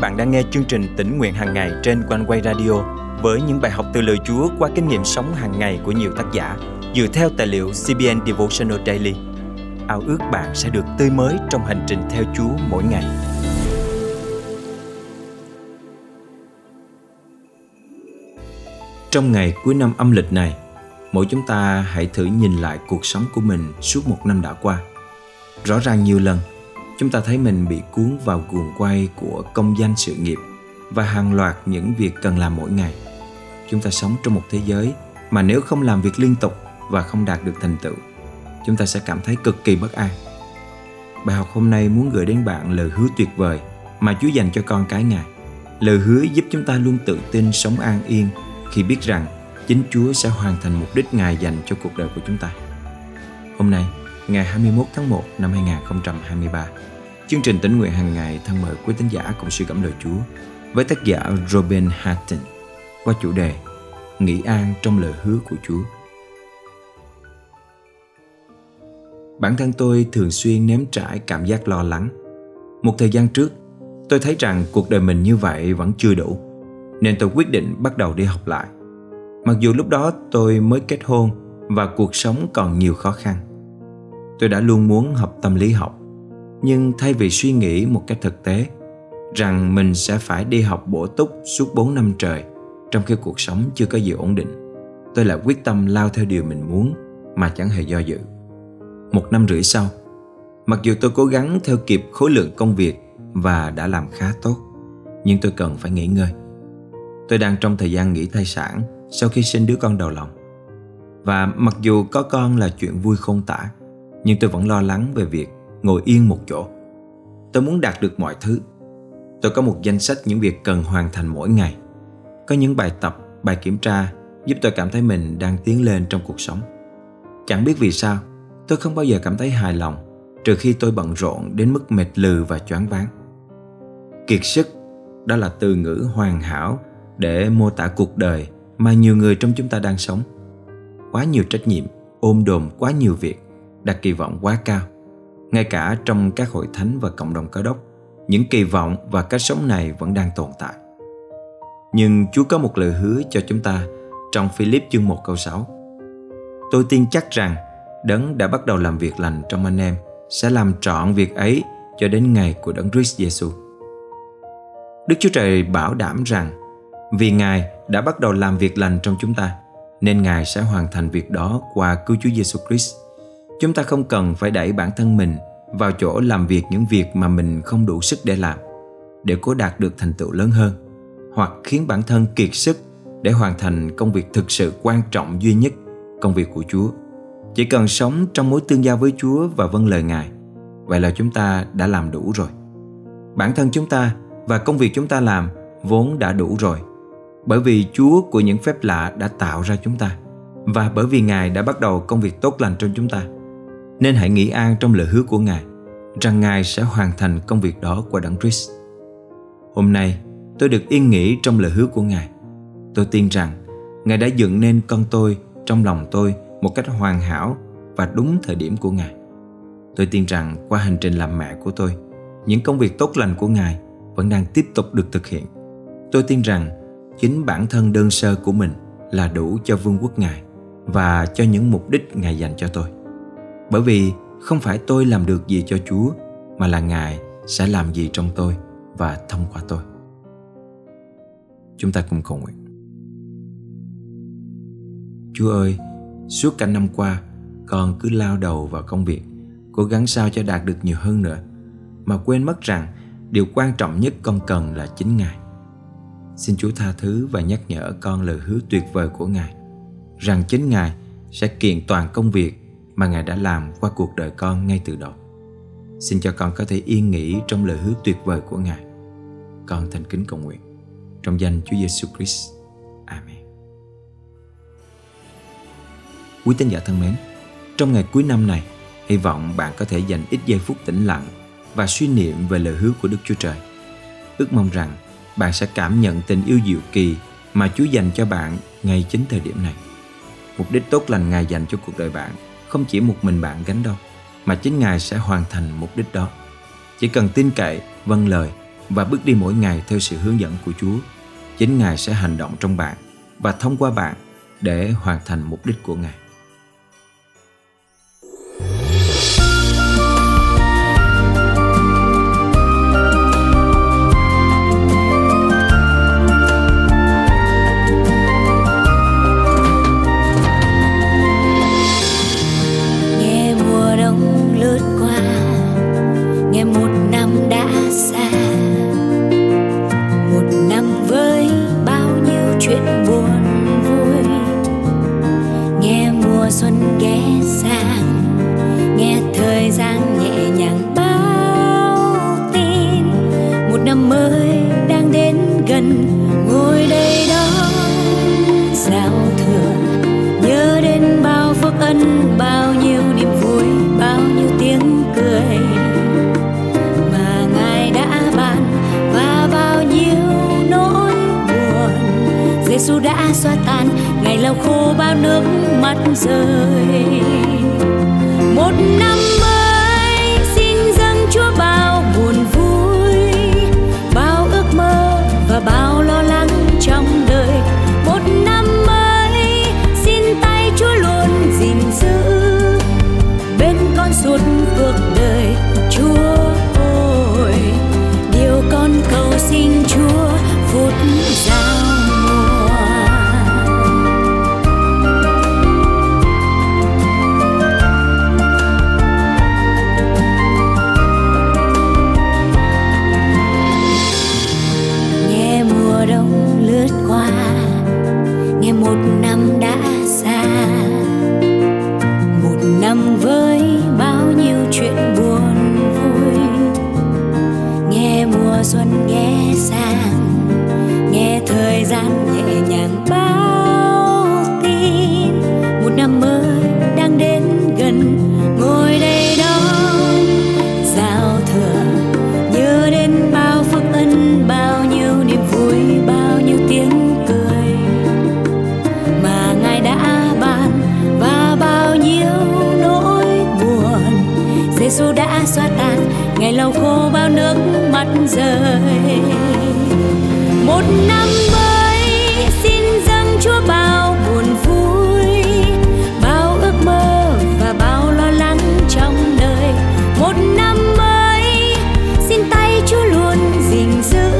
bạn đang nghe chương trình Tỉnh Nguyện Hàng Ngày trên Quân Quay Radio với những bài học từ lời Chúa qua kinh nghiệm sống hàng ngày của nhiều tác giả dựa theo tài liệu CBN Devotional Daily. Ao ước bạn sẽ được tươi mới trong hành trình theo Chúa mỗi ngày. Trong ngày cuối năm âm lịch này, mỗi chúng ta hãy thử nhìn lại cuộc sống của mình suốt một năm đã qua. Rõ ràng nhiều lần, chúng ta thấy mình bị cuốn vào guồng quay của công danh sự nghiệp và hàng loạt những việc cần làm mỗi ngày. Chúng ta sống trong một thế giới mà nếu không làm việc liên tục và không đạt được thành tựu, chúng ta sẽ cảm thấy cực kỳ bất an. Bài học hôm nay muốn gửi đến bạn lời hứa tuyệt vời mà Chúa dành cho con cái Ngài. Lời hứa giúp chúng ta luôn tự tin sống an yên khi biết rằng chính Chúa sẽ hoàn thành mục đích Ngài dành cho cuộc đời của chúng ta. Hôm nay, ngày 21 tháng 1 năm 2023, chương trình Tỉnh Nguyện Hàng Ngày thân mời quý tín giả cùng suy gẫm lời Chúa với tác giả Robin Hattin qua chủ đề Nghỉ an trong lời hứa của Chúa. Bản thân tôi thường xuyên nếm trải cảm giác lo lắng. Một thời gian trước, tôi thấy rằng cuộc đời mình như vậy vẫn chưa đủ, nên tôi quyết định bắt đầu đi học lại. Mặc dù lúc đó tôi mới kết hôn và cuộc sống còn nhiều khó khăn, tôi đã luôn muốn học tâm lý học. Nhưng thay vì suy nghĩ một cách thực tế rằng mình sẽ phải đi học bổ túc suốt 4 năm trời trong khi cuộc sống chưa có gì ổn định, tôi lại quyết tâm lao theo điều mình muốn mà chẳng hề do dự. 1.5 năm sau, mặc dù tôi cố gắng theo kịp khối lượng công việc và đã làm khá tốt, nhưng tôi cần phải nghỉ ngơi. Tôi đang trong thời gian nghỉ thai sản sau khi sinh đứa con đầu lòng. Và mặc dù có con là chuyện vui khôn tả, nhưng tôi vẫn lo lắng về việc ngồi yên một chỗ. Tôi muốn đạt được mọi thứ. Tôi có một danh sách những việc cần hoàn thành mỗi ngày. Có những bài tập, bài kiểm tra giúp tôi cảm thấy mình đang tiến lên trong cuộc sống. Chẳng biết vì sao, tôi không bao giờ cảm thấy hài lòng, trừ khi tôi bận rộn đến mức mệt lừ và choáng váng. Kiệt sức, đó là từ ngữ hoàn hảo để mô tả cuộc đời mà nhiều người trong chúng ta đang sống. Quá nhiều trách nhiệm, ôm đồm quá nhiều việc, đặt kỳ vọng quá cao. Ngay cả trong các hội thánh và cộng đồng Cơ Đốc, những kỳ vọng và cách sống này vẫn đang tồn tại. Nhưng Chúa có một lời hứa cho chúng ta trong Philip chương 1 câu 6. Tôi tin chắc rằng Đấng đã bắt đầu làm việc lành trong anh em sẽ làm trọn việc ấy cho đến ngày của Đấng Christ Jesus. Đức Chúa Trời bảo đảm rằng vì Ngài đã bắt đầu làm việc lành trong chúng ta, nên Ngài sẽ hoàn thành việc đó qua cứu Chúa Jesus Christ. Chúng ta không cần phải đẩy bản thân mình vào chỗ làm việc những việc mà mình không đủ sức để làm, để cố đạt được thành tựu lớn hơn, hoặc khiến bản thân kiệt sức để hoàn thành công việc thực sự quan trọng duy nhất, công việc của Chúa. Chỉ cần sống trong mối tương giao với Chúa và vâng lời Ngài, vậy là chúng ta đã làm đủ rồi. Bản thân chúng ta và công việc chúng ta làm vốn đã đủ rồi, bởi vì Chúa của những phép lạ đã tạo ra chúng ta, và bởi vì Ngài đã bắt đầu công việc tốt lành trong chúng ta. Nên hãy nghỉ an trong lời hứa của Ngài, rằng Ngài sẽ hoàn thành công việc đó qua Đấng Christ. Hôm nay, tôi được yên nghỉ trong lời hứa của Ngài. Tôi tin rằng Ngài đã dựng nên con tôi trong lòng tôi một cách hoàn hảo và đúng thời điểm của Ngài. Tôi tin rằng qua hành trình làm mẹ của tôi, những công việc tốt lành của Ngài vẫn đang tiếp tục được thực hiện. Tôi tin rằng chính bản thân đơn sơ của mình là đủ cho vương quốc Ngài và cho những mục đích Ngài dành cho tôi. Bởi vì không phải tôi làm được gì cho Chúa, mà là Ngài sẽ làm gì trong tôi và thông qua tôi. Chúng ta cùng cầu nguyện. Chúa ơi, suốt cả năm qua, con cứ lao đầu vào công việc, cố gắng sao cho đạt được nhiều hơn nữa, mà quên mất rằng điều quan trọng nhất con cần là chính Ngài. Xin Chúa tha thứ và nhắc nhở con lời hứa tuyệt vời của Ngài, rằng chính Ngài sẽ kiện toàn công việc mà Ngài đã làm qua cuộc đời con ngay từ đầu. Xin cho con có thể yên nghỉ trong lời hứa tuyệt vời của Ngài. Con thành kính cầu nguyện trong danh Chúa Giêsu Christ. Amen. Quý tín giả thân mến, trong ngày cuối năm này, hy vọng bạn có thể dành ít giây phút tĩnh lặng và suy niệm về lời hứa của Đức Chúa Trời. Ước mong rằng bạn sẽ cảm nhận tình yêu diệu kỳ mà Chúa dành cho bạn ngay chính thời điểm này. Mục đích tốt lành Ngài dành cho cuộc đời bạn không chỉ một mình bạn gánh đâu, mà chính Ngài sẽ hoàn thành mục đích đó. Chỉ cần tin cậy, vâng lời và bước đi mỗi ngày theo sự hướng dẫn của Chúa, chính Ngài sẽ hành động trong bạn và thông qua bạn để hoàn thành mục đích của Ngài. Giê-xu đã xóa tan, Ngài lau khô bao nước mắt rơi. Một năm mới xin dâng Chúa bao buồn vui, bao ước mơ và bao lo lắng trong đời. Một năm mới xin tay Chúa luôn gìn giữ bên con suốt cuộc đời. Chúa ơi, điều con cầu xin Chúa phút giao. Giê-xu đã xóa tan, Ngài lau khô bao nước mắt rơi. Một năm mới xin dâng Chúa bao buồn vui, bao ước mơ và bao lo lắng trong đời. Một năm mới xin tay Chúa luôn gìn giữ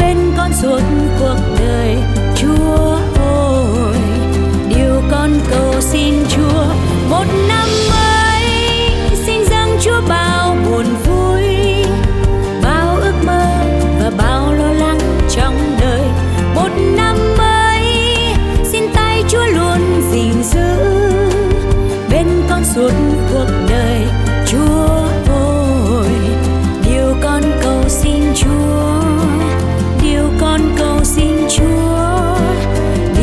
bên con suốt cuộc đời. Chúa ơi, điều con cầu xin Chúa một năm mới. Chúa bao buồn vui, bao ước mơ và bao lo lắng trong đời. Một năm mới xin tay Chúa luôn gìn giữ bên con suốt cuộc đời. Chúa ơi, điều con cầu xin Chúa, điều con cầu xin Chúa,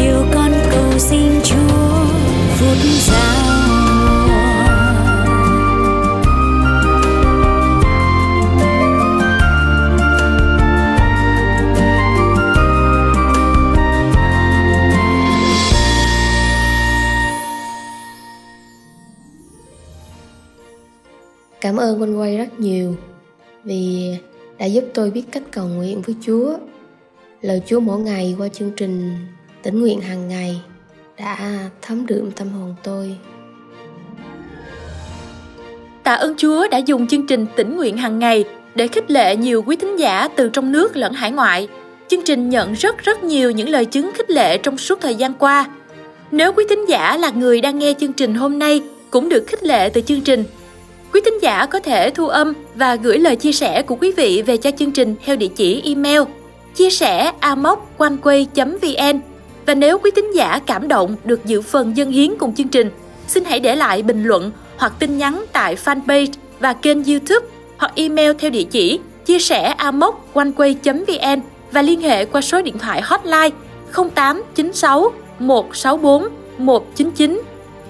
điều con cầu xin Chúa phút giây. Cảm ơn Quân Quay rất nhiều vì đã giúp tôi biết cách cầu nguyện với Chúa. Lời Chúa mỗi ngày qua chương trình Tĩnh Nguyện Hàng Ngày đã thấm đượm tâm hồn tôi. Tạ ơn Chúa đã dùng chương trình Tĩnh Nguyện Hàng Ngày để khích lệ nhiều quý thính giả từ trong nước lẫn hải ngoại. Chương trình nhận rất nhiều những lời chứng khích lệ trong suốt thời gian qua. Nếu quý thính giả là người đang nghe chương trình hôm nay cũng được khích lệ từ chương trình, quý thính giả có thể thu âm và gửi lời chia sẻ của quý vị về cho chương trình theo địa chỉ email chia sẻ@onequay.vn. Và nếu quý thính giả cảm động được dự phần dâng hiến cùng chương trình, xin hãy để lại bình luận hoặc tin nhắn tại fanpage và kênh YouTube hoặc email theo địa chỉ chia sẻ@onequay.vn và liên hệ qua số điện thoại hotline 0896 164 199.